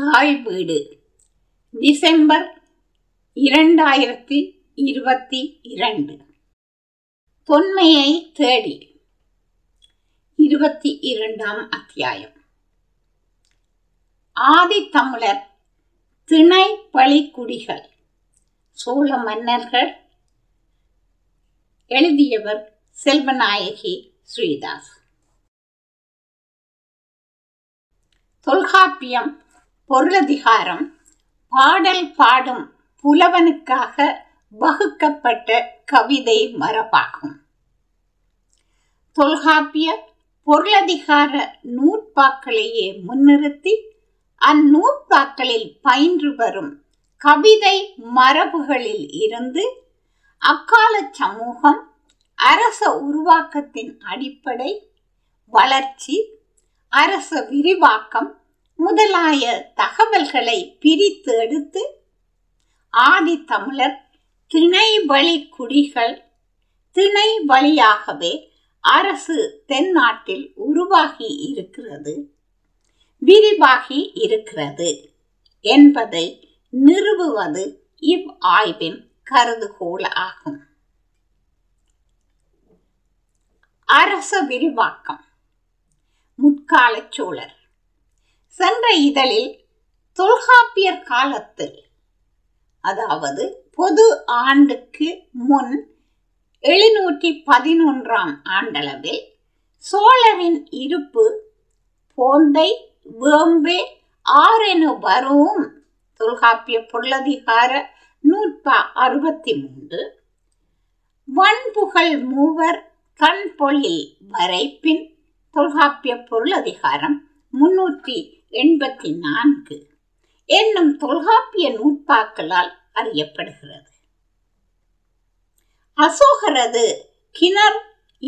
தாய் வீடு டிசம்பர் 2022. தொன்மையை தேடி 22ஆம் அத்தியாயம். ஆதித்தமிழர் திணை பழிக்குடிகள் சோழ மன்னர்கள். எழுதியவர் செல்வநாயகி ஸ்ரீதாஸ். தொல்காப்பியம் பொருளதிகாரம் பாடல் பாடும் புலவனுக்காக வகுக்கப்பட்ட கவிதை மரபாகும். தொல்காப்பிய பொருளதிகார நூற்பாக்களையே முன்னிறுத்தி அந்நூற்பாக்களில் பயின்று வரும் கவிதை மரபுகளில் இருந்து அக்கால சமூகம், அரச உருவாக்கத்தின் அடிப்படை, வளர்ச்சி, அரச விரிவாக்கம் முதலாய தகவல்களை பிரித்து எடுத்து ஆதித்தமிழர் திணை வழி குடிகள், திணை வழியாகவே அரசு தென்னாட்டில் உருவாகி இருக்கிறது, விரிவாகி இருக்கிறது என்பதை நிறுவுவது இவ் ஆய்வின் கருதுகோள் ஆகும். அரச விரிவாக்கம் முற்கால சோழர். சென்ற இதழில் தொல்காப்பியர் காலத்தில், அதாவது பொது ஆண்டுக்கு முன் 711ஆம் ஆண்டளவில் சோழரின் இருப்பு போந்தை வேம்பே ஆறெனு வரும் தொல்காப்பிய பொருளதிகார நூற்பா 63 வன்புகழ் மூவர் கண் பொழில் வரை பின் தொல்காப்பிய பொருளதிகாரம் 384 என்னும் தொல்காப்பிய நூற்பாக்களால் அறியப்படுகிறது. அசோகரது கிணர்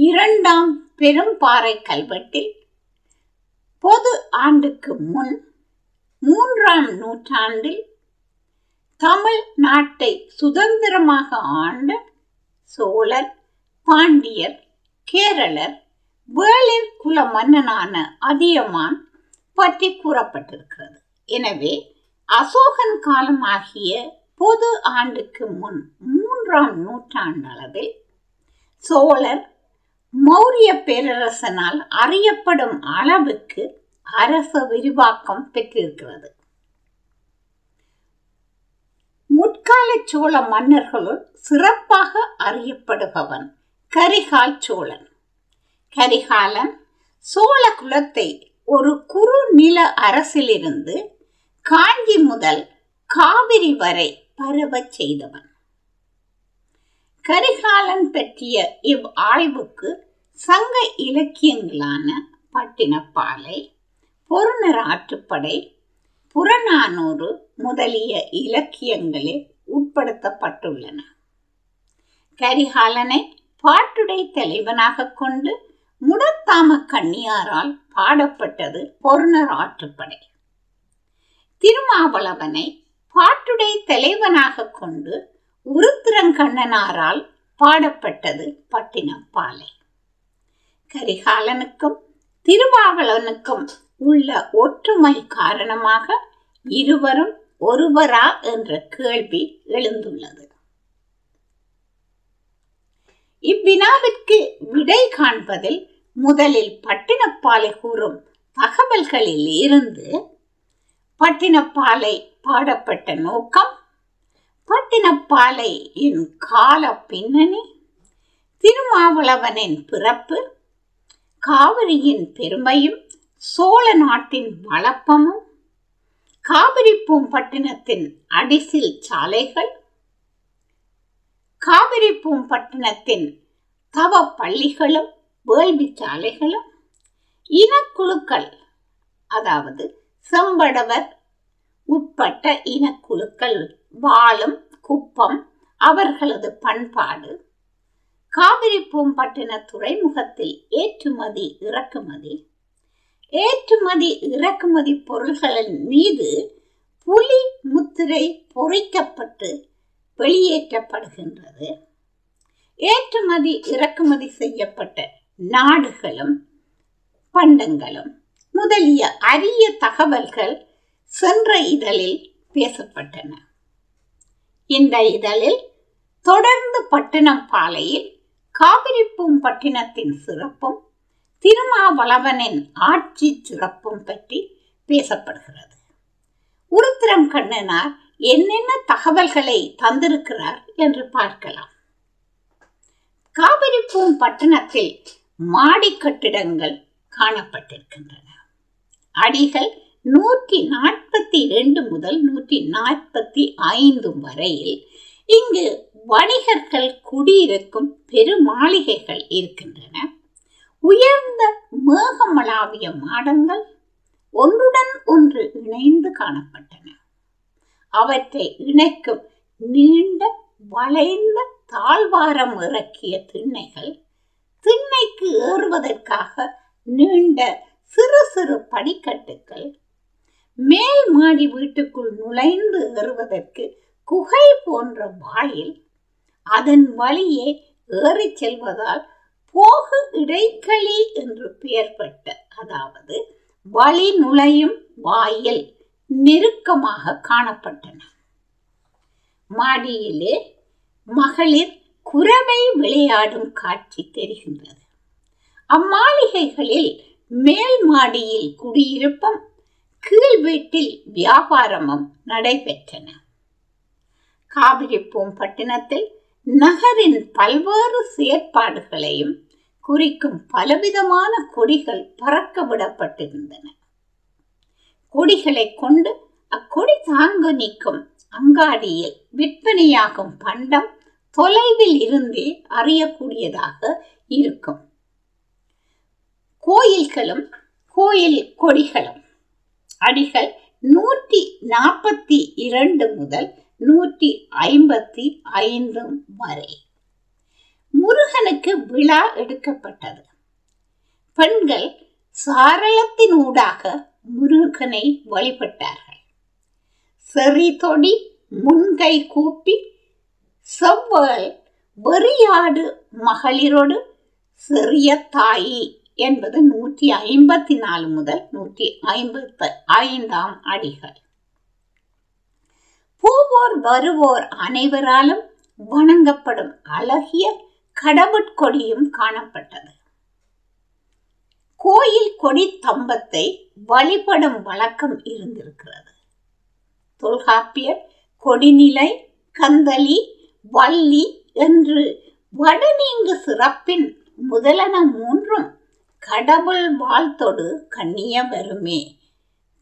2ஆம் பெரும்பாறை கல்வெட்டில் பொது ஆண்டுக்கு முன் 3ஆம் நூற்றாண்டில் தமிழ் நாட்டை சுதந்திரமாக ஆண்ட சோழர், பாண்டியர், கேரளர், வேளிர் குல மன்னனான அதியமான் பற்றி கூறப்பட்டிருக்கிறது. எனவே அசோகன் காலமாகிய பொது ஆண்டுக்கு முன் 3ஆம் நூற்றாண்டளவில் சோழர் மௌரிய பேரரசனால் அறியப்படும் அளவுக்கு அரச விரிவாக்கம் பெற்றிருக்கிறது. முற்கால சோழ மன்னர்களுள் சிறப்பாக அறியப்படுபவன் கரிகால் சோழன். கரிகாலன் சோழ குலத்தை ஒரு குறு நில அரசிலிருந்து காஞ்சி முதல் காவிரி வரை பரவச் செய்தவன். கரிகாலன் பற்றிய இவ் ஆய்வுக்கு சங்க இலக்கியங்களான பட்டினப்பாலை, பொருநாற்றுப்படை, புறநானூறு முதலிய இலக்கியங்களே உட்படுத்தப்பட்டுள்ளன. கரிகாலனை பாட்டுடை தலைவனாக கொண்டு முடத்தாம கண்ணியாரால் பாடப்பட்டது பொருநாற்றுப்படை. திருமாவளவனை பாட்டுடை தலைவனாக கொண்டு உருத்திரங்கண்ணனாரால் பாடப்பட்டது பட்டினப்பாலை. கரிகாலனுக்கும் திருமாவளவனுக்கும் உள்ள ஒற்றுமை காரணமாக இருவரும் ஒருவரா என்ற கேள்வி எழுந்துள்ளது. இவ்வினாவிற்கு விடை காண்பதில் முதலில் பட்டினப்பாலை கூறும் தகவல்களில் இருந்து பட்டினப்பாலை பாடப்பட்ட நோக்கம், பட்டினப்பாலை என் கால பின்னணி, திருமாவளவனின் பிறப்பு, காவிரியின் பெருமையும் சோழ நாட்டின் வளப்பமும், காவிரி பூம்பட்டினத்தின் அடிசில் சாலைகள், காவிரி பூம்பட்டினத்தின் தவ பள்ளிகளும் வேள்வி சாலைகளும், இனக்குழுக்கள், அதாவது செம்படவர் உட்பட்ட இனக்குழுக்கள் வாழும் குப்பம், அவர்களது பண்பாடு, காவிரி பூம்பட்டின துறைமுகத்தில் ஏற்றுமதி இறக்குமதி, பொருள்களின் மீது புலி முத்திரை பொறிக்கப்பட்டு வெளியேற்றப்படுகின்றது, ஏற்றுமதி இறக்குமதி செய்யப்பட்ட நாடுகளும் பண்டங்களும் முதலிய அரிய தகவல்கள் சென்ற இதழில் பேசப்பட்டன. இந்த இதழில் தொடர்ந்து பட்டினப்பாலையில் காவிரி பூம்பட்டினத்தின் சிறப்பும் திருமாவளவனின் ஆட்சி சிறப்பும் பற்றி பேசப்படுகிறது. உருத்திரங்கண்ணனார் என்னென்ன தகவல்களை தந்திருக்கிறார் என்று பார்க்கலாம். காவிரி பூம்பட்டினத்தில் மாடி கட்டிடங்கள் காணப்பட்டிருக்கின்றன. அடிகள் 142 முதல் 145 வரையில் இங்கு வணிகர்கள் குடியிருக்கும் பெரு மாளிகைகள் இருக்கின்றன. உயர்ந்த மேகமளாவிய மாடங்கள் ஒன்றுடன் ஒன்று இணைந்து காணப்பட்டன. அவற்றை இணைக்கும் நீண்ட வளைந்த தாழ்வாரம் இறக்கிய திண்ணைகள், திண்ணைக்கு ஏறுவதற்காக நீண்ட சிறு சிறு படிக்கட்டுகள், மேல் மாடி வீட்டுக்குள் நுழைந்து ஏறுவதற்கு குகை போன்ற வாயில், அதன் வழியே ஏறி செல்வதால் போகு இடைக்களி என்று பெயர் பெற்ற, அதாவது வழி நுழையும் வாயில் நெருக்கமாக காணப்பட்டன. மாடியிலே மகளிர் குரவை விளையாடும் காட்சி தெரிகின்றது. அம்மாளிகைகளில் மேல் மாடியில் குடியிருப்பும் கீழ் வீட்டில் வியாபாரமும் நடைபெற்றன. காவிரி பூம்பட்டினத்தில் நகரின் பல்வேறு செயற்பாடுகளையும் குறிக்கும் பலவிதமான கொடிகள் பறக்க விடப்பட்டிருந்தன. கொடிகளை கொண்டு அக்கொடி தாங்கு நிற்கும் அங்காடியில் விற்பனையாகும் பண்டம் தொலைவில் இருந்தே அறியக்கூடியதாக இருக்கும். கோயில்களும் கோயில் கொடிகளும் அடிகள் 142 முதல் 155 வரை. முருகனுக்கு விழா எடுக்கப்பட்டது. பெண்கள் சாரளத்தின் ஊடாக முருகனை வழிபட்டார்கள். செறி தொடி முன்கை கூப்பி செவ்வேள் வெறியாடு மகளிரோடு சிறிய தாயி என்பது 154 முதல் 155 அடிகள். போவோர் வருவோர் அனைவராலும் வணங்கப்படும் அழகிய கடவுட்கொடியும் காணப்பட்டது. கோயில் கொடி தம்பத்தை வழிபடும் வழக்கம் இருந்திருக்கிறது. தொல்காப்பியர் கொடிநிலை, கந்தளி, வள்ளி என்று வடநீங்கு சிறப்பின் முதலன மூன்றும் கடவுள் வாழ்த்தொடு கண்ணிய வருமே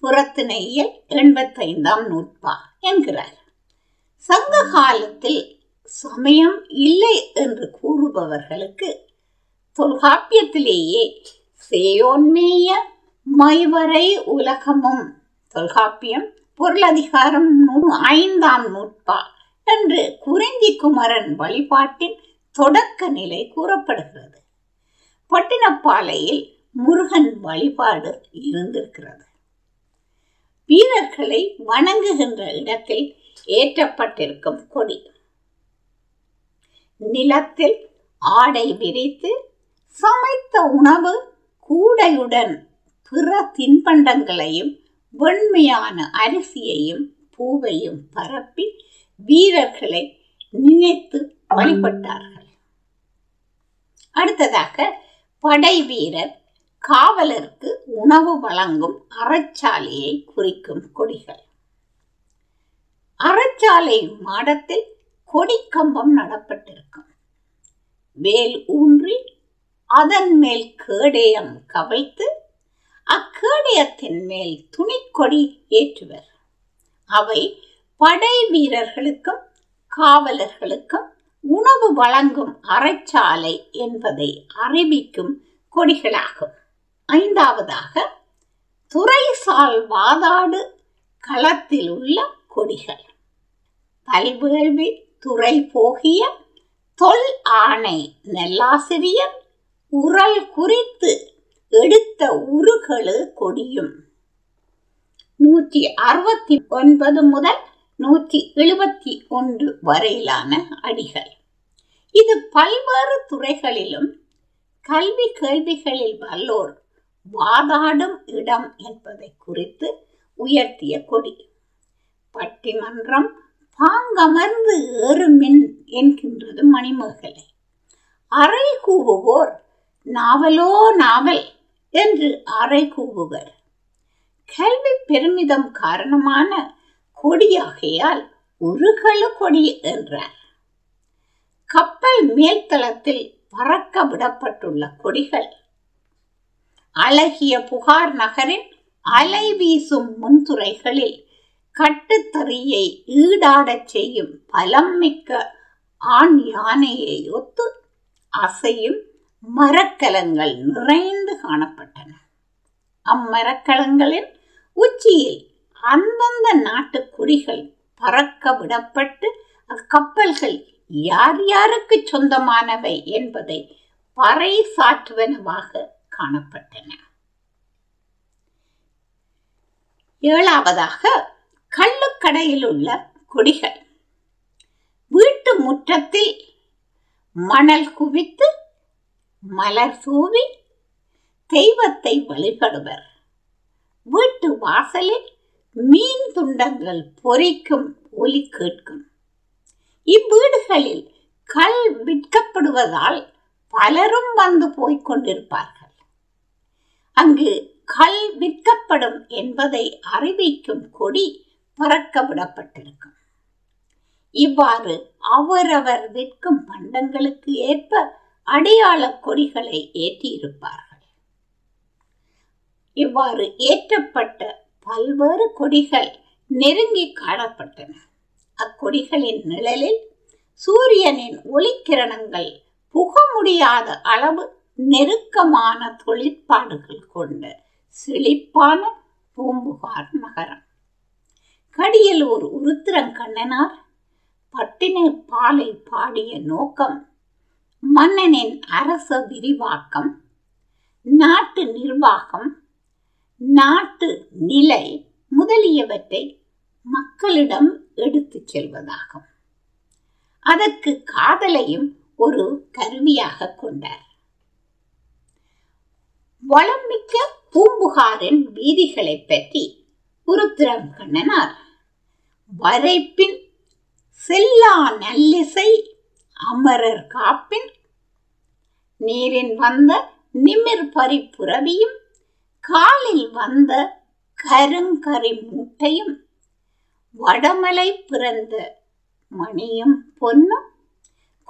புறத்திணையில் 85 நூற்பா என்கிறார். சங்க காலத்தில் சமயம் இல்லை என்று கூறுபவர்களுக்கு தொல்காப்பியத்திலேயே சேயோன்மேய மைவரை உலகமும் தொல்காப்பியம் பொருளதிகாரம் 5 நூற்பா என்று குறிஞ்சி குமரன் வழிபாட்டின் தொடக்க நிலை கூறப்படுகிறது. பட்டினப்பாலையில் முருகன் வழிபாடு இருந்திருக்கிறது. வீரர்களை வணங்குகின்ற இடத்தில் ஏற்றப்பட்டிருக்கும் கொடி நிலத்தில் ஆடை விரித்து சமைத்த உணவு கூடையுடன் பிற தின்பண்டங்களையும் வெண்மையான அரிசியையும் பூவையும் பரப்பி வீரர்களை நினைத்து வழிபட்டார்கள். அடுத்ததாக படை வீரர் காவலருக்கு உணவு வழங்கும் அறச்சாலையை குறிக்கும் கொடிகள். அறச்சாலை மாடத்தில் கொடிக்கம்பம் நடப்பட்டிருக்கும். வேல் ஊன்றி அதன் மேல் கேடயம் கவிழ்த்து அக்கேடயத்தின் மேல் துணிக்கொடி ஏற்றுவர். அவை படை வீரர்களுக்கும் காவலர்களுக்கும் உணவு வழங்கும் அறச்சாலை என்பதை அறிவிக்கும் கொடிகளாகும். 5வது துறைசால் வாதாடு களத்தில் உள்ள கொடிகள். பல்வேள்வி துறை போகிய தொல் ஆணை நெல்லாசிரியர் உரல் குறித்து எடுத்த உருகளு கொடியும் 169 முதல் 171 வரையிலான அடிகள். இது பல்வேறு துறைகளிலும் கல்வி கேள்விகளில் வல்லோர் வாதாடும் இடம் என்பதை குறித்து உயர்த்திய கொடி. பட்டிமன்றம் பாங்கமர்ந்து ஏறுமின் என்கின்றது மணிமேகலை. அறை கூவுவோர் நாவலோ நாவல் என்று அறை கூவுவர். கல்வி பெருமிதம் காரணமான கொடியாகையால் உருகலு கொடி என்றார். கப்பல் மேல்தளத்தில் பறக்க விடப்பட்டுள்ள கொடிகள் அழகிய புகார் நகரின் அலை வீசும் முன்துறைகளில் கட்டுத்தறியை ஈடாடச் செய்யும் பலம் மிக்க ஆண் யானையை ஒத்து அசையும் மரக்கலங்கள் நிறைந்து காணப்பட்டன. அம்மரக்கலங்களின் உச்சியில் அந்தந்த நாட்டு கொடிகள் பறக்க விடப்பட்டு அக்கப்பல்கள் யார் யாருக்கு சொந்தமானவை என்பதை பறை சாற்றுவனவாக காணப்பட்டன. ஏழாவதாக கள்ளுக்கடையில் உள்ள கொடிகள். வீட்டு முற்றத்தில் மணல் குவித்து மலர் சூவி தெய்வத்தை வழிபடுவர். வீட்டு வாசலில் மீன் துண்டங்கள் பொறிக்கும் ஒலி கேட்கும். இவ்வீடுகளில் கல் விற்கப்படுவதால் பலரும் வந்து போய்க் கொண்டிருப்பார்கள். அங்கு கல் விற்கப்படும் என்பதை அறிவிக்கும் கொடி பறக்க விடப்பட்டிருக்கும். இவ்வாறு அவரவர் விற்கும் பண்டங்களுக்கு ஏற்ப அடையாள கொடிகளை ஏற்றியிருப்பார்கள். இவ்வாறு ஏற்றப்பட்ட பல்வேறு கொடிகள் நெருங்கி காணப்பட்டன. அக்கொடிகளின் நிழலில் சூரியனின் ஒளிக்கிரணங்கள் புக முடியாத அளவு நெருக்கமான தொழிற்பாடுகள் கொண்ட செழிப்பான பூம்புகார் நகரம். கடியலூர் உருத்திரங்கண்ணனார் பட்டினப்பாலை பாடிய நோக்கம் மன்னனின் அரச விரிவாக்கம், நாட்டு நிர்வாகம், நாட்டு நிலை முதலியவற்றை மக்களிடம் எடுத்து செல்வதாகும். அதற்கு காதலையும் ஒரு கருவியாக கொண்டார். வளமிக்க பூம்புகாரின் வீதிகளை பற்றி உருத்திரங்கண்ணனார் வரைப்பின் செல்லா நல்லிசை அமரர் காப்பின் நீரின் வந்த நிமிர் பரிப்புறவியும் காலில் வந்த கருங்கரி மூட்டையும் வடமலை பிறந்த மணியும் பொன்னும்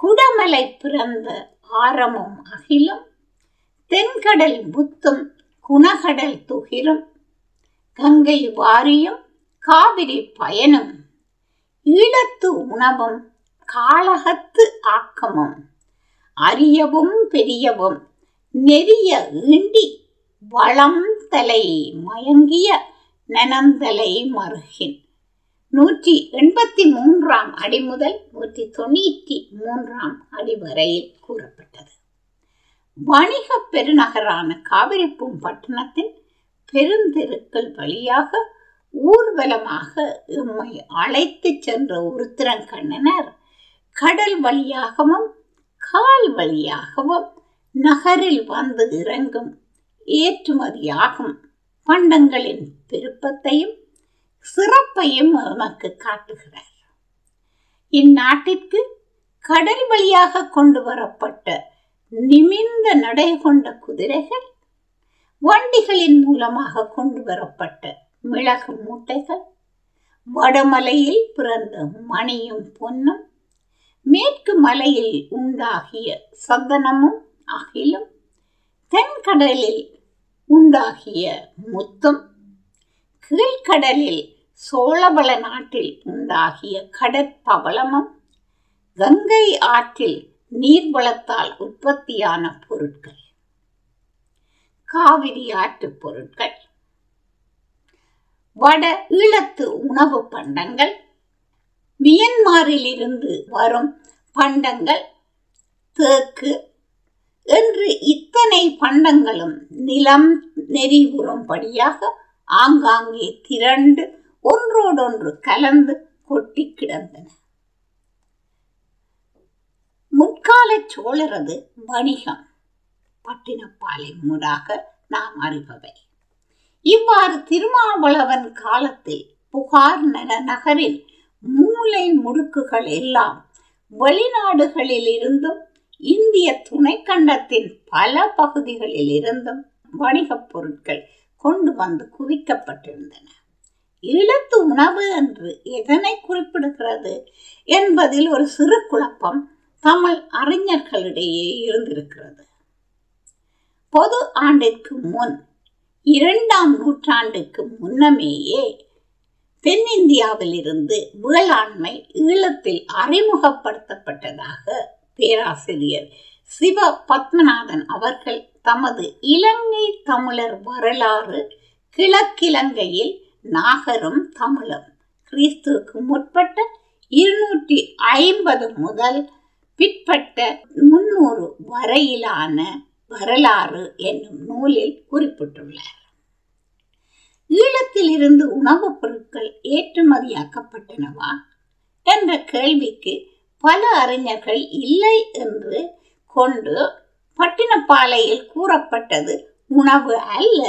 குடமலை பிறந்த ஆரமும் அகிலும் தென்கடல் முத்தும் குணகடல் துகிரும் கங்கை வாரியும் காவிரி பயனும் ஈழத்து உணவும் காலகத்து ஆக்கமும் அரியவும் பெரியவும் நெறிய ஈண்டி வளம் தலை மயங்கிய நனந்தலை மருகின் 183 அடி முதல் 193 அடி வரையில் கூறப்பட்டது. வணிக பெருநகரான காவிரிப்பூம்பட்டினத்தின் பெருந்தெருக்கள் வழியாக ஊர்வலமாக எம்மை அழைத்து சென்ற உருத்திரங்கண்ணனார் கடல் வழியாகவும் கால் வழியாகவும் நகரில் வந்து இறங்கும் ஏற்றுமதியாகும் பண்டங்களின் விருப்பத்தையும் சிறப்பையும் நமக்கு காட்டுகிறார். இந்நாட்டிற்கு கடல் வழியாக கொண்டு வரப்பட்ட நிமிர்ந்த நடை கொண்ட குதிரைகள், வண்டிகளின் மூலமாக கொண்டு வரப்பட்ட மிளகு மூட்டைகள், வடமலையில் பிறந்த மணியும் பொன்னும், மேற்கு மலையில் உண்டாகிய சந்தனமும் அகிலும், தென்கடலில் உண்டாகிய முத்தும், கீழ்கடலில் சோழபல நாட்டில் உண்டாகிய கடற்பவளமும், கங்கை ஆற்றில் நீர்வளத்தால் உற்பத்தியான பொருட்கள், காவிரி ஆற்று பொருட்கள், வட ஈழத்து உணவு பண்டங்கள், மியன்மாரில் இருந்து வரும் பண்டங்கள், தேக்கு என்று இத்தனை பண்டங்களும் நிலம் நெறிவுறும்படியாக ஆங்காங்கே திரண்டு ஒன்றோடொன்று கலந்து கொட்டி கிடந்தன. முற்கால சோழரது வணிகம் பட்டினப்பாலை மூடாக நாம் அறிபவை. இவ்வாறு திருமாவளவன் காலத்தில் புகார் நகரில் மூலை முடுக்குகள் எல்லாம் வெளிநாடுகளில் இருந்தும் இந்திய துணைக்கண்டத்தின் பல பகுதிகளில் இருந்தும் வணிகப் பொருட்கள் கொண்டு வந்து குவிக்கப்பட்டிருந்தன. இலத்து உணவு என்று எதனை குறிப்பிடுகிறது என்பதில் ஒரு சிறு குழப்பம் தமிழ் அறிஞர்களிடையே இருந்திருக்கிறது. பொது ஆண்டிற்கு முன் 2ஆம் நூற்றாண்டுக்கு முன்னமேயே தென்னிந்தியாவில் இருந்து வேளாண்மை ஈழத்தில் அறிமுகப்படுத்தப்பட்டதாக பேராசிரியர் சிவா பத்மநாதன் அவர்கள் தமது இலங்கை தமிழர் வரலாறு கிழக்கிலங்கையில் நாகரும் தமிழும் கிறிஸ்துவுக்கு முற்பட்ட 250 முதல் பிற்பட்ட 300 வரையிலான வரலாறு என்னும் நூலில் குறிப்பிட்டுள்ளார். ஈழத்தில் இருந்து உணவுப் பொருட்கள் ஏற்றுமதியாக்கப்பட்டனவா என்ற கேள்விக்கு பல அறிஞர்கள் இல்லை என்று கொண்டு பட்டினப்பாலையில் கூறப்பட்டது உணவு அல்ல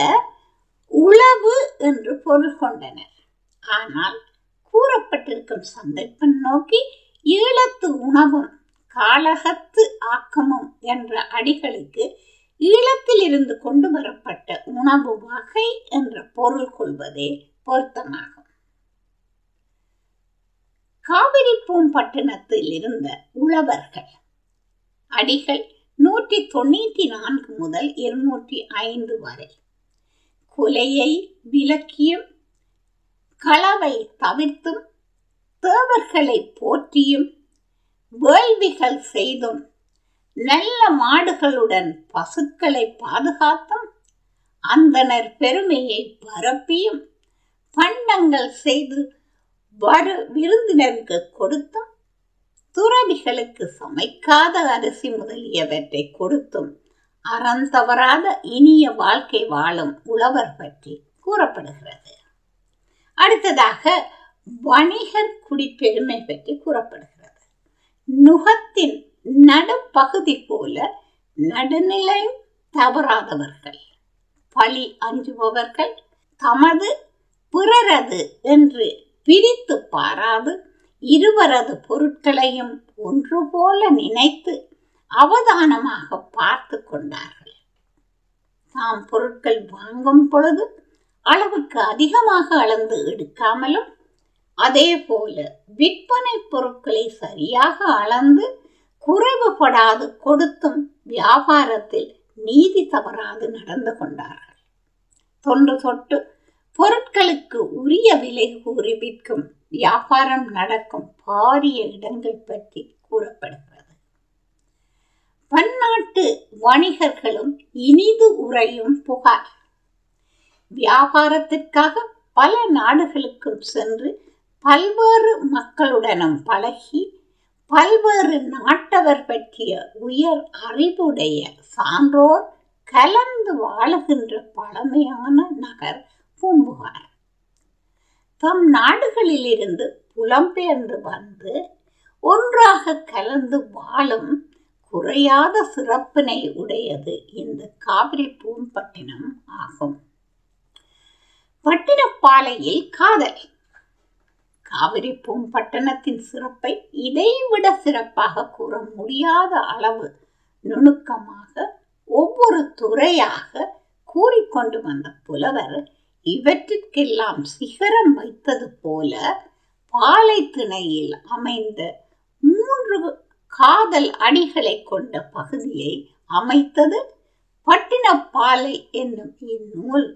உளவு என்று பொருள் கொண்டனர். ஆனால் கூறப்பட்டிருக்கும் சந்தர்ப்பம் நோக்கி ஈழத்து உணவும் காலகத்து ஆக்கமும் என்ற அடிகளுக்கு ஈழத்தில் இருந்து கொண்டு வரப்பட்ட உணவு வகை என்ற பொருள் கொள்வதே பொருத்தமாகும். காவிரி பூம்பட்டினத்தில் இருந்த உழவர்கள் அடிகள் 194 முதல் 205 வரை கொலையை விலக்கியும் களவை தவிர்த்தும் தேவர்களை போற்றியும் வேள்விகள் செய்தும் நல்ல மாடுகளுடன் பசுக்களை பாதுகாத்தும் அந்தனர் பெருமையை பரப்பியும் பண்டங்கள் செய்து வரு விருந்தினருக்கு கொடுத்தும் துறவிகளுக்கு சமைக்காத அரிசி முதலியவற்றை கொடுத்தும் அறந்தவராத இனிய வாழ்க்கை வாழும் உழவர் பற்றி கூறப்படுகிறது. அடுத்ததாக வணிகர் குடிப்பெருமை பற்றி கூறப்படுகிறது. நுகத்தின் நடுப்பகுதி போல நடுநிலையும் தவறாதவர்கள், பழி அஞ்சுபவர்கள், தமது பிறரது என்று பிரித்து பாராது இருவரது பொருட்களையும் ஒன்று போல நினைத்து அவதானமாக பார்த்து கொண்டார்கள். தாம் பொருட்கள் வாங்கும் பொழுது அளவுக்கு அதிகமாக அளந்து எடுக்காமலும் அதே போல விற்பனை பொருட்களை சரியாக அளந்து குறைவுபடாது கொடுத்தும் வியாபாரத்தில் நீதி தவறாது நடந்து கொண்டார்கள். தொன்று தொட்டு பொருட்களுக்கு உரிய விலை கூறி விற்கும் வியாபாரம் நடக்கும் பாரிய இடங்கள் பற்றி கூறப்படுகிறது. பன்னாட்டு வணிகர்களும் இனிது உறையும் புகார். வியாபாரத்திற்காக பல நாடுகளுக்கும் சென்று பல்வேறு மக்களுடனும் பழகி பல்வேறு நாட்டவர் பற்றிய உயர் அறிவுடைய சான்றோர் கலந்து வாழுகின்ற பழமையான நகர் பூம்புகார். தம் நாடுகளிலிருந்து புலம்பெயர்ந்து வந்து ஒன்றாக கலந்து வாழும் குறையாத சிறப்பினை உடையது இந்த காவிரி பூம்பட்டினம் ஆகும். பட்டினப்பாலையில் காதல். காவிரி பூம்பட்டினத்தின் சிறப்பை இதைவிட சிறப்பாக கூற முடியாத அளவு நுணுக்கமாக ஒவ்வொரு துறையாக கூறிக்கொண்டு வந்த புலவர் இவற்றிற்கெல்லாம் சிகரம் வைத்தது போல பாலை திணையில் அமைந்த 3 காதல் அடிகளை கொண்ட பகுதியை அமைத்தது பட்டினப்பாலை என்னும் இந்நூல்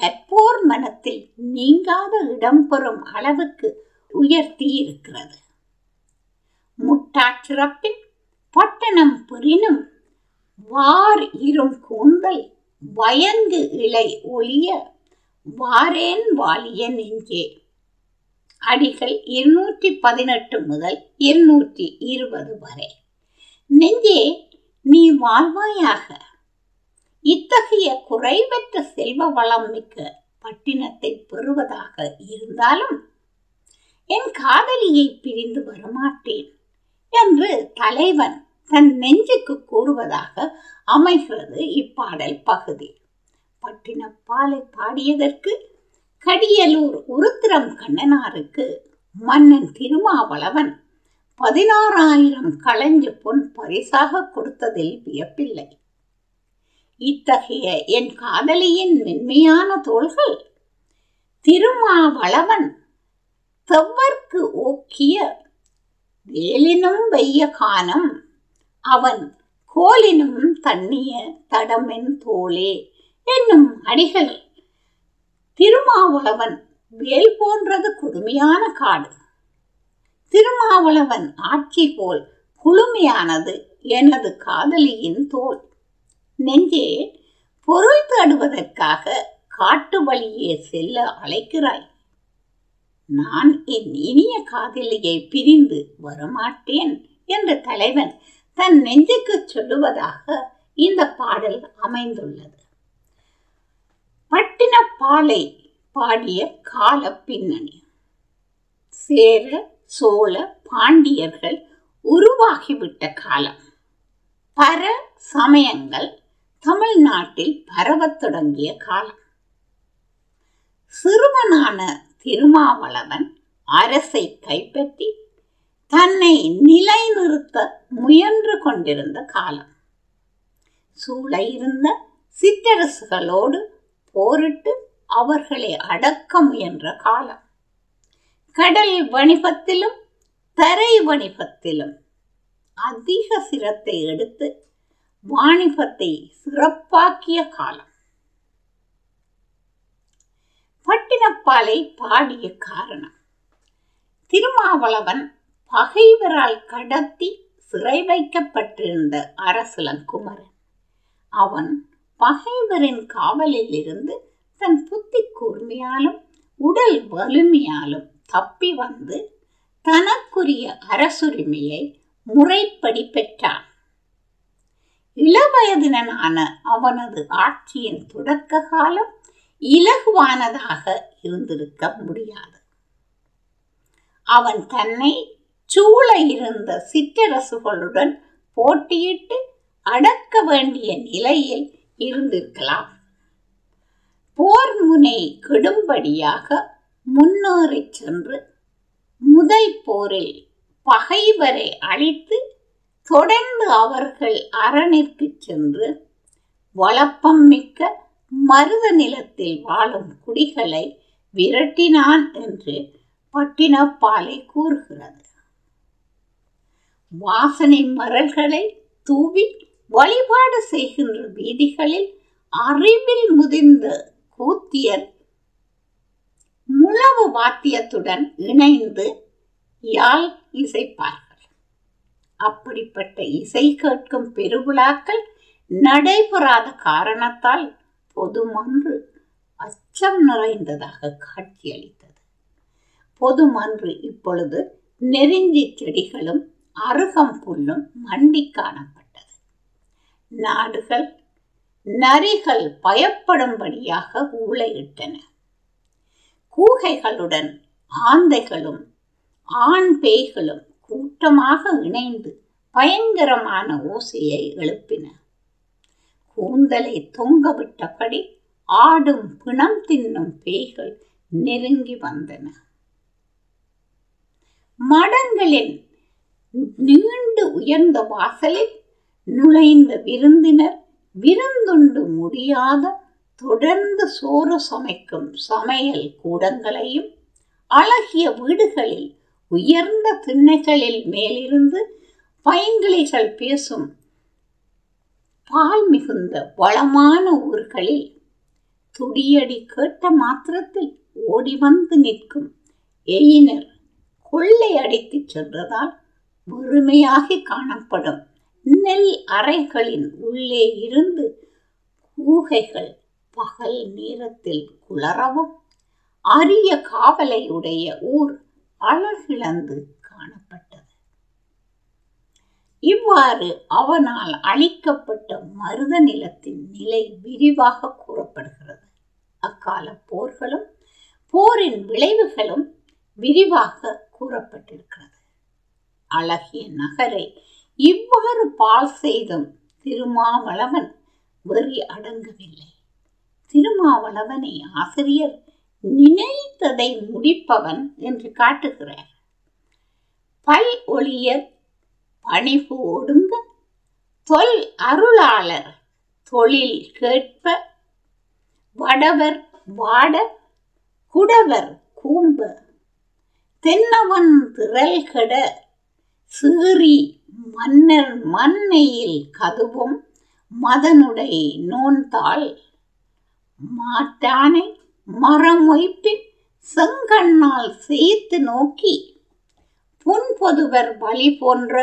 கற்போர் மனத்தில் நீங்காத இடம்பெறும் அளவுக்கு உயர்த்தி இருக்கிறது. முட்டாச்சிறப்பின் பட்டணம் புரினும் வார் இரும் கூந்தல் வயங்கு இலை ஒளிய வாரேன் வாலிய நெஞ்சே அடிகள் 218 முதல் 220 வரை. நெஞ்சே நீ வாழ்வாயாக. இத்தகைய குறைவற்ற செல்வ வளம் மிக்க பட்டினத்தை பெறுவதாக இருந்தாலும் என் காதலியை பிரிந்து வரமாட்டேன் என்று தலைவன் தன் நெஞ்சுக்கு கூறுவதாக அமைகிறது இப்பாடல் பகுதி. பட்டினப்பாலை பாடியதற்கு கடியலூர் உருத்திரங்கண்ணனாருக்கு மன்னன் திருமாவளவன் 16,000 களஞ்சு பொன் பரிசாக கொடுத்ததில் வியப்பில்லை. இத்தகைய என் காதலியின் மென்மையான தோள்கள் திருமாவளவன் செவ்வர்க்கு ஓக்கிய வேலினும் வெய்ய கானம் அவன் கோலினும் தண்ணிய தடமென் தோளே என்னும் அடிகள். திருமாவளவன் வேல் போன்றது கொடுமையான காடு, திருமாவளவன் ஆட்சி போல் குளுமையானது எனது காதலியின் தோல். நெஞ்சே, பொருள் தேடுவதற்காக காட்டு வழியே செல்ல அழைக்கிறாய். நான் என் இனிய காதலியை பிரிந்து வரமாட்டேன் என்று தலைவன் தன் நெஞ்சுக்கு சொல்லுவதாக இந்த பாடல் அமைந்துள்ளது. பட்டினப்பாலை பாடிய கால பின்னணி. சேர சோழ பாண்டியர்கள் உருவாகிவிட்ட காலம். பர சமயங்கள் தமிழ்நாட்டில் பரவத் தொடங்கிய காலம். சிறுவனான திருமாவளவன் அரசை கைப்பற்றி தன்னை நிலைநிறுத்த முயன்று கொண்டிருந்த காலம். சூழ இருந்த சிற்றரசுகளோடு போரிட்டு அவர்களை அடக்க முயன்ற காலம். கடல் வணிகத்திலும் தரை வணிகத்திலும் அதிக சிரத்தை எடுத்து வாணிபத்தை சிறப்பாக்கிய காலம். பட்டினப்பாலை பாடிய காரணம். திருமாவளவன் பகைவரால் கடத்தி சிறை வைக்கப்பட்டிருந்த அரசலங்குமரன். அவன் பகைவரின் காவலில் இருந்து தன் புத்தி கூர்மையாலும் உடல் வலிமையாலும் தப்பி வந்து தனக்குரிய அரசுரிமையை முறைப்படி பெற்றான். இளவயதினனான அவனது ஆட்சியின் தொடக்க காலம் இலகுவானதாக இருந்திருக்க முடியாது. அவன் தன்னை சூழ இருந்த சிற்றரசுகளுடன் போட்டியிட்டு அடக்க வேண்டிய நிலையில் இருந்திருக்கலாம். போர் முனை கெடும்படியாக முன்னேறி சென்று முதல் போரில் பகைவரை அழித்து தொடர்ந்து அவர்கள் அரணிற்கு சென்று வளப்பம் மிக்க மருத நிலத்தில் வாழும் குடிகளை விரட்டினான் என்று பட்டினப்பாலை கூறுகிறது. வாசனை மரல்களை தூவி வழிபாடு செய்கின்ற வீதிகளில் அறிவில் முதிர்ந்த கூத்தியர் முழவு வாத்தியத்துடன் இணைந்து யாழ் இசைப்பார்கள். அப்படிப்பட்ட இசை கேட்கும் பெருவிழாக்கள் நடைபெறாத காரணத்தால் பொதுமன்று அச்சம் நிறைந்ததாக காட்சியளித்தது. பொதுமன்று இப்பொழுது நெருஞ்சி செடிகளும் அருகம்புல்லும் மண்டி காணப்பட்டது. நாடுகள் நரிகள் பயப்படும்படியாக ஊளையிட்டன. கூகைகளுடன் ஆந்தைகளும் ஆண் பேய்களும் கூட்டமாக இணைந்து பயங்கரமான ஓசையை எழுப்பின. கூந்தலை தொங்கவிட்டபடி ஆடும் பிணம் தின்னும் பேய்கள் நெருங்கி வந்தன. மடங்களின் நீண்டு உயர்ந்த வாசலில் நுழைந்த விருந்தினர் விருந்துண்டு முடியாத தொடர்ந்து சோறு சமைக்கும் சமையல் கூடங்களையும் அழகிய வீடுகளில் உயர்ந்த திண்ணைகளில் மேலிருந்து பைங்கிளிகள் பேசும் பால் மிகுந்த வளமான ஊர்களில் துடியடி கேட்ட மாத்திரத்தில் ஓடி வந்து நிற்கும் எயினர் கொள்ளை அடித்து சென்றதால் வெறுமையாகி காணப்படும் நெல் அறைகளின் உள்ளே இருந்து கூகைகள் பகல் நேரத்தில் குளரவும் அரிய காவலையுடைய ஊர் அழகிழந்து காணப்பட்டது. இவ்வாறு அவனால் அழிக்கப்பட்ட மருத நிலத்தின் நிலை விரிவாக கூறப்படுகிறது. அக்கால போர்களும் போரின் விளைவுகளும் விரிவாக கூறப்பட்டிருக்கிறது. அழகிய நகரை இவ்வாறு பால் செய்தும் திருமாவளவன் வெறி அடங்கவில்லை. திருமாவளவனை ஆசிரியர் நினைத்ததை முடிப்பவன் என்று காட்டுகிறார். பை ஒளியர் பணிவு ஒடுங்க, தொல் அருளாளர் தொழில் கேட்ப, வடவர் வாட, குடவர் கூம்ப, தென்னவன் திரள் கெட, சீறி மன்னர் மன்னையில் கதுவும் மதனுடைய நோன்தாள், மாட்டானை மரமொய்ப்பின் செங்கண்ணால் சேர்த்து நோக்கி, புன்பொதுவர் வழி போன்ற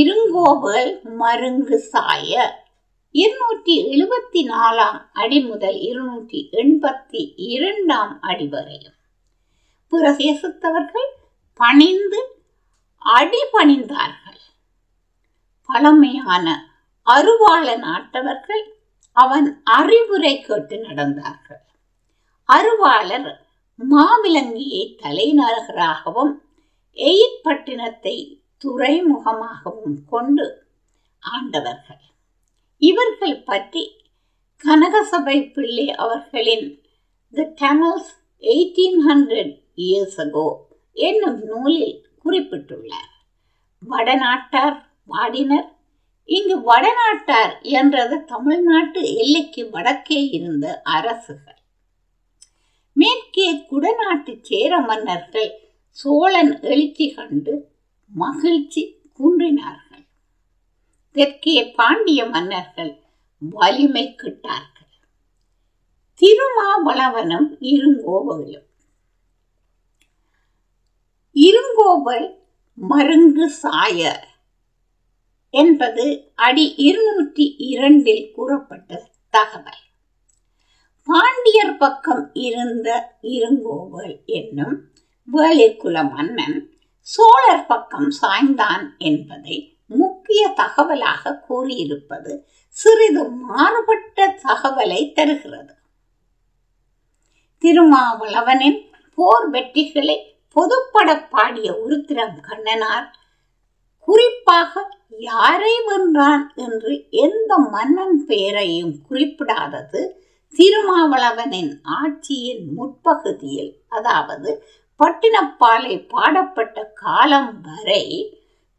இருங்கோவேள் மருங்கு சாய. 274 அடி முதல் 282 அடி வரையும் பிற சேசத்தவர்கள் பணிந்து அடி பணிந்தார்கள். பழமையான அருவாள நாட்டவர்கள் அவன் அறிவுரை கேட்டு நடந்தார்கள். அருவாளர் மாவிலங்கியை தலைநகராகவும் எயிற்பட்டினத்தை துறைமுகமாகவும் கொண்டு ஆண்டவர்கள். இவர்கள் பற்றி கனகசபை பிள்ளை அவர்களின் தி டெமல்ஸ் 1800 years ago என்னும் நூலில் குறிப்பிட்டுள்ளார். வடநாட்டார் வாடினர். இங்கு வடநாட்டார் என்றது தமிழ்நாட்டு எல்லைக்கு வடக்கே இருந்த அரசுகள். மேற்கே குடநாட்டு சேர மன்னர்கள் சோழன் எழுச்சி கண்டு மகிழ்ச்சி குன்றினார்கள். தெற்கே பாண்டிய மன்னர்கள் வலிமை கிட்டார்கள். திருமாவளவனும் இருங்கோவேளும். இருங்கோவேள் மருங்கு சாய என்பது அடி 202 கூறப்பட்ட தகவல். பாண்டியர் பக்கம் இருந்த இருங்கோவேள் என்னும் வேளிர்குல மன்னன் சோழர் பக்கம் சாய்ந்தான் என்பதை முக்கிய தகவலாக கூறியிருப்பது சிறிது மாறுபட்ட தகவலை தருகிறது. திருமாவளவனின் போர் வெற்றிகளை பொதுப்பட பாடிய உருத்திரங்கண்ணனார் குறிப்பாக யாரை வென்றான் என்று எந்த மன்னன் பெயரையும் குறிப்பிடாதது திருமாவளவனின் ஆட்சியின் முற்பகுதியில், அதாவது பட்டினப்பாலை பாடப்பட்ட காலம் வரை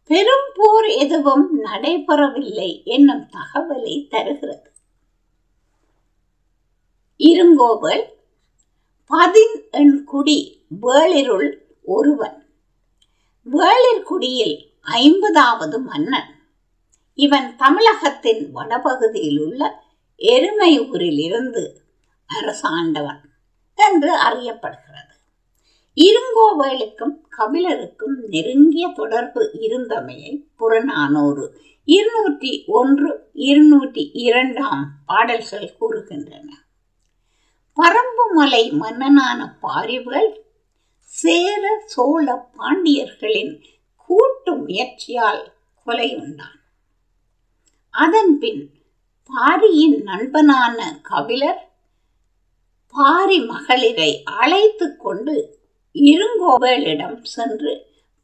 பெரும் போர் எதுவும் நடைபெறவில்லை என்னும் தகவலை தருகிறது. இருங்கோவேள் பதின்குடி வேளிருள் ஒருவன். வேளிர்குடியில் 50வது மன்னன். இவன் தமிழகத்தின் வடபகுதியில் உள்ள எருமையூரில் இருந்து அரசாண்டவன் என்று அறியப்படுகிறது. இருங்கோவேளுக்கும் கபிலருக்கும் நெருங்கிய தொடர்பு இருந்தமையை புறநானூறு 201, 202 பாடல்கள் கூறுகின்றன. பரம்புமலை மன்னனான பாரிவேள் சேர சோழ பாண்டியர்களின் கூட்டு முயற்சியால் கொலையுண்டான். அதன் பின் பாரியின் நண்பனான கபிலர் பாரி மகளிரை அழைத்து கொண்டு இருங்கோவேளிடம் சென்று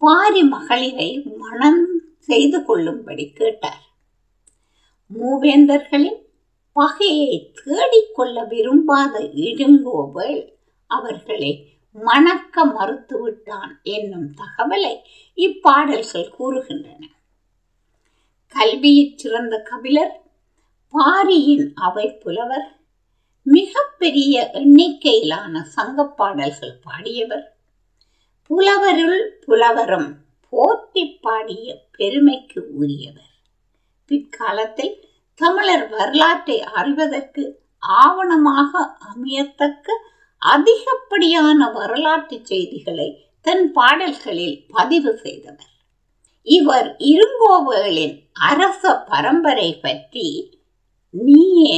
பாரி மகளிரை மணம் செய்து கொள்ளும்படி கேட்டார். மூவேந்தர்களின் பகையை தேடிக்கொள்ள விரும்பாத இருங்கோவேள் அவர்களை மணக்க மறுத்துவிட்டான் என்னும் தகவலை இப்பாடல்கள் கூறுகின்றன. கல்வியில் சிறந்த கபிலர் பாரியின் அவை புலவர், மிக பெரிய எண்ணிக்கையிலான சங்க பாடல்கள் பாடியவர், புலவருள் புலவரும் போற்றி பாடிய பெருமைக்கு உரியவர். பிற்காலத்தில் தமிழர் வரலாற்றை அறிவதற்கு ஆவணமாக அமையத்தக்க அதிகப்படியான வரலாற்று செய்திகளை தன் பாடல்களில் பதிவு செய்தவர். இவர் இருங்கோவேளின் அரச பரம்பரை பற்றி நீயே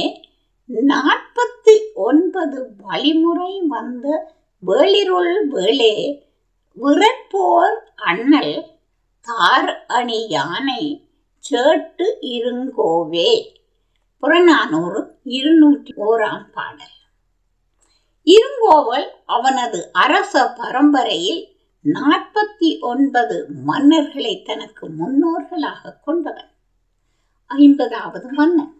49 வழிமுறை வந்த வேளிருள் வேளே, விரற்போர் அண்ணல், தார் அணி யானை, சேட்டு இருங்கோவே புறநானூறு 201 பாடல். இருங்கோவேள் அவனது அரச பரம்பரையில் 49 மன்னர்களை தனக்கு முன்னோர்களாக கொண்டவன். 50வது மன்னன்.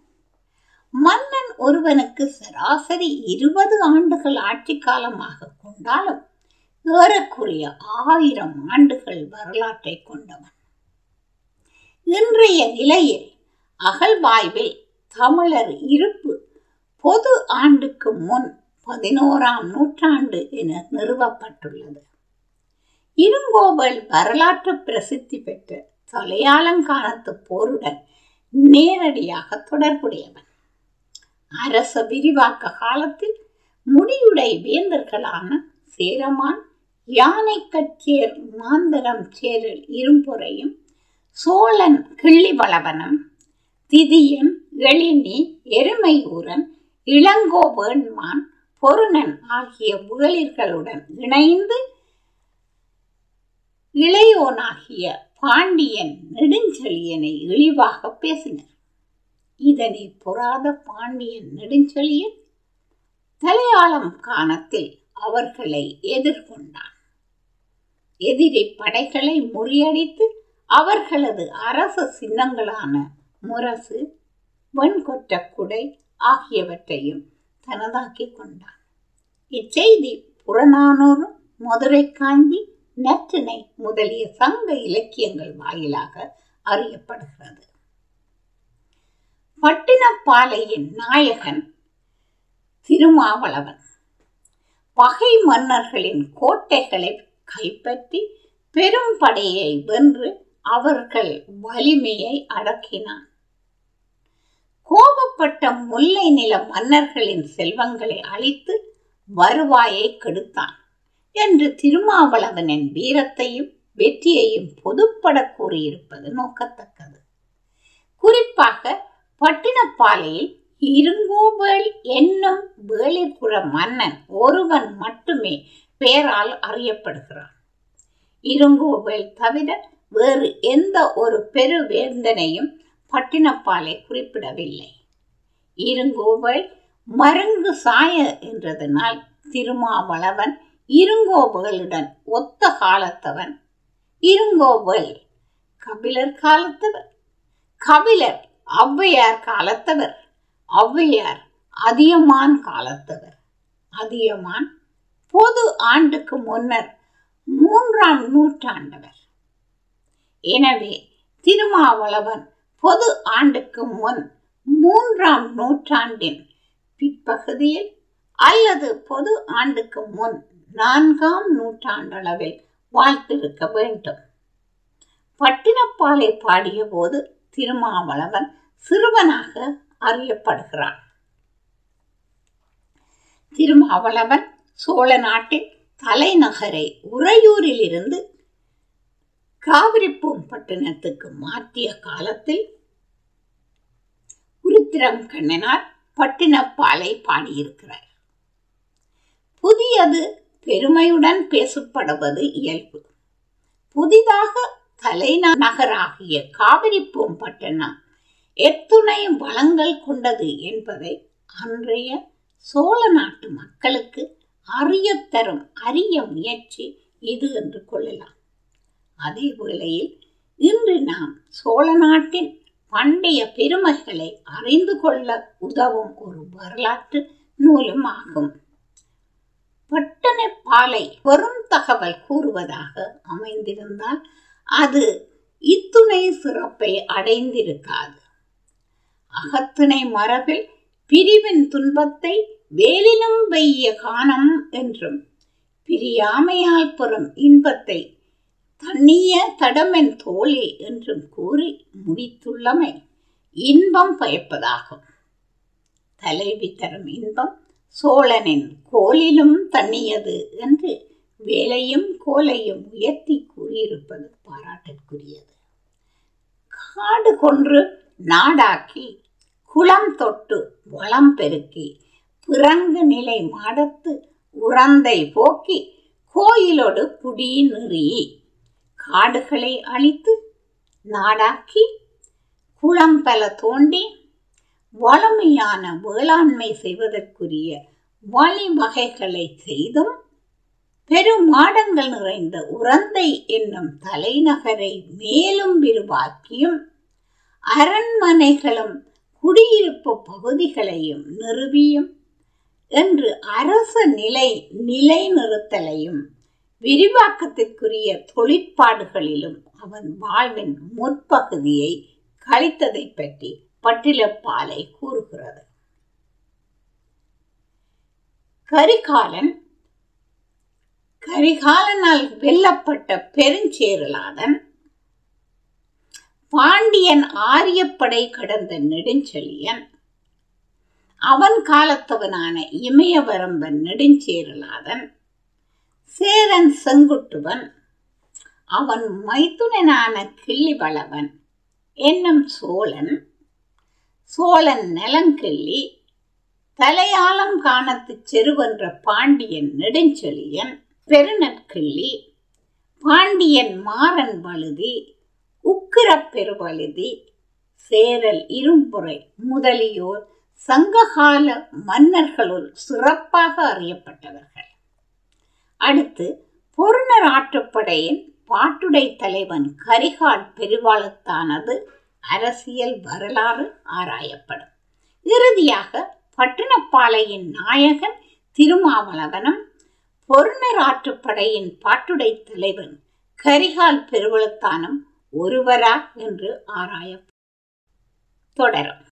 மன்னன் ஒருவனுக்கு சராசரி 20 ஆண்டுகள் ஆட்சி காலமாக கொண்டாலும் ஏறக்குறைய 1000 ஆண்டுகள் வரலாற்றை கொண்டவன். இன்றைய நிலையில் அகழ்வாய்வில் தமிழர் இருப்பு பொது ஆண்டுக்கு முன் 11ஆம் நூற்றாண்டு என நிறுவப்பட்டுள்ளது. இருங்கோவேள் வரலாற்று பிரசித்தி பெற்ற தலையாலங்கானத்து போருடன் நேரடியாக தொடர்புடையவன். அரச விரிவாக்க காலத்தில் முடியுடை வேந்தர்களான சேரமான், யானைக்கச்சேர் மாந்தரம் சேரல் இரும்புரையும், சோழன் கிள்ளி பளவனும், திதியன் எழினி எருமையூரன், இளங்கோவேண்மான் பொருணன் ஆகிய புகழிர்களுடன் இணைந்து இளையோனாகிய பாண்டியன் நெடுஞ்செழியனை இழிவாக பேசினர். இதனை பொறாத பாண்டியன் நெடுஞ்செழியன் தலையாளம் காலத்தில் அவர்களை எதிர்கொண்டான். எதிரி படைகளை முறியடித்து அவர்களது அரச சின்னங்களான முரசு, வெண்கொற்ற குடை ஆகியவற்றையும் தனதாக்கிக் கொண்டான். இச்செய்தி புறநானூறு, மதுரை காஞ்சி, நற்றிணை முதலிய சங்க இலக்கியங்கள் வாயிலாக அறியப்படுகிறது. பட்டினப்பாலையின் நாயகன் திருமாவளவன் பகை மன்னர்களின் கோட்டைகளை கைப்பற்றி பெரும் படையை வென்று அவர்கள் வலிமையை அடக்கினான். கோபப்பட்ட முல்லை நில மன்னர்களின் செல்வங்களை அழித்து வருவாயை கெடுத்தான் என்று திருமாவளவனின் வீரத்தையும் வெற்றியையும் பொதுப்பட கூறியிருப்பது நோக்கத்தக்கது. குறிப்பாக பட்டினப்பாலையில் இருங்கோவேள் என்னும் வேளிற்குற மன்னன் ஒருவன் மட்டுமே பெயரால் அறியப்படுகிறான். இருங்கோவேள் தவிர வேறு எந்த ஒரு பெருவேந்தனையும் பட்டினப்பாலை குறிப்பிடவில்லை. இருங்கோவேள் மருங்கு சாய என்றதனால் திருமாவளவன் இருங்கோவேளுடன் ஒத்த காலத்தவன். இருங்கோவேள் கபிலர் காலத்தவர், கபிலர் ஒளவையார் காலத்தவர், ஒளவையார் அதியமான் காலத்தவர். அதியமான் பொது ஆண்டுக்கு முன்னர் 3ஆம் நூற்றாண்டவர். எனவே திருமாவளவன் பொது ஆண்டுக்கு முன் 3ஆம் நூற்றாண்டின் பிற்பகுதியில் அல்லது பொது ஆண்டுக்கு முன் 4ஆம் நூற்றாண்டளவில் வாழ்த்திருக்க வேண்டும். பட்டினப்பாலை பாடிய போது திருமாவளவன் சிறுவனாக அறியப்படுகிறான். திருமாவளவன் சோழ நாட்டின் தலைநகரை உறையூரில் இருந்து காவிரிப்பூம்பட்டினத்துக்கு மாற்றிய காலத்தில் உருத்திரங்கண்ணனார் பட்டினப்பாலை பாடியிருக்கிறார். புதியது பெருமையுடன் பேசப்படுவது இயல்பு. புதிதாக தலைநகராகிய காவிரிப்பூம்பட்டினம் எத்துணை வளங்கள் கொண்டது என்பதை அன்றைய சோழ நாட்டு மக்களுக்கு அறியத்தரும் அரிய முயற்சி இது என்று கொள்ளலாம். அதே வேளையில் இன்று நாம் சோழ நாட்டின் பண்டைய பெருமைகளை அறிந்து கொள்ள உதவும் ஒரு வரலாற்று நூலும் ஆகும். பட்டினப்பாலை வெறும் தகவல் கூறுவதாக அமைந்திருந்தால் அது இத்துணை சிறப்பை அடைந்திருக்காது. அகத்துணை மரபில் பிரிவின் துன்பத்தை வேலினும் வெய்ய காணம் என்றும், பிரியாமையால் பெறும் இன்பத்தை தண்ணிய தடமென் தோழி என்றும் கூறி முடித்துள்ளமை இன்பம் பயப்பதாகும். தலைவி தரும் இன்பம் சோழனின் கோலிலும் தண்ணியது என்று வேலையும் கோலையும் உயர்த்தி கூறியிருப்பது பாராட்டிற்குரியது. காடு கொன்று நாடாக்கி குளம் தொட்டு வளம் பெருக்கி பிறங்கு நிலை மாடத்து உரந்தை போக்கி கோயிலோடு குடி நெறி காடுகளை அழித்து நாடாக்கி குளம் பல தோண்டி வளமையான வேளாண்மை செய்வதற்குரிய வழிவகைகளை செய்தும் பெருமாடங்கள் நிறைந்த உரந்தை என்னும் தலைநகரை மேலும் விரிவாக்கியும் அரண்மனைகளும் குடியிருப்பு பகுதிகளையும் நிறுவியும் என்று அரச நிலைநிறுத்தலையும் விரிவாக்கத்திற்குரிய தொழிற்பாடுகளிலும் அவன் வாழ்வின் முற்பகுதியை கழித்ததை பற்றி பட்டினப்பாலை கூறுகிறது. கரிகாலனால் வெல்லப்பட்ட பெருஞ்சேரலாதன், பாண்டியன் ஆரியப்படை கடந்த நெடுஞ்செழியன், அவன் காலத்தவனான இமயவரம்பன் நெடுஞ்சேரலாதன், சேரன் செங்குட்டுவன், அவன் மைத்துனனான கிள்ளி பளவன் என்னும் சோழன், சோழன் நலங்கிள்ளி, தலையாளம் காணத்து செருவென்ற பாண்டியன் நெடுஞ்செழியன், பெருநற்கிள்ளி, பாண்டியன் மாறன் பழுதி, உக்கிரப்பெருபழுதி, சேரல் இரும்புரை முதலியோர் சங்ககால மன்னர்களுள் சிறப்பாக அறியப்பட்டவர்கள். அடுத்து பொருநர் ஆற்றுப்படையின் பாட்டுடை தலைவன் கரிகால் பெருவாளத்தானது அரசியல் வரலாறு ஆராயப்படும். இறுதியாக பட்டினப்பாலையின் நாயகன் திருமாவளவனும் பொருணர் ஆற்றுப்படையின் பாட்டுடை தலைவன் கரிகால் பெருவளத்தானும் ஒருவரா என்று ஆராயப்படும். தொடரும்.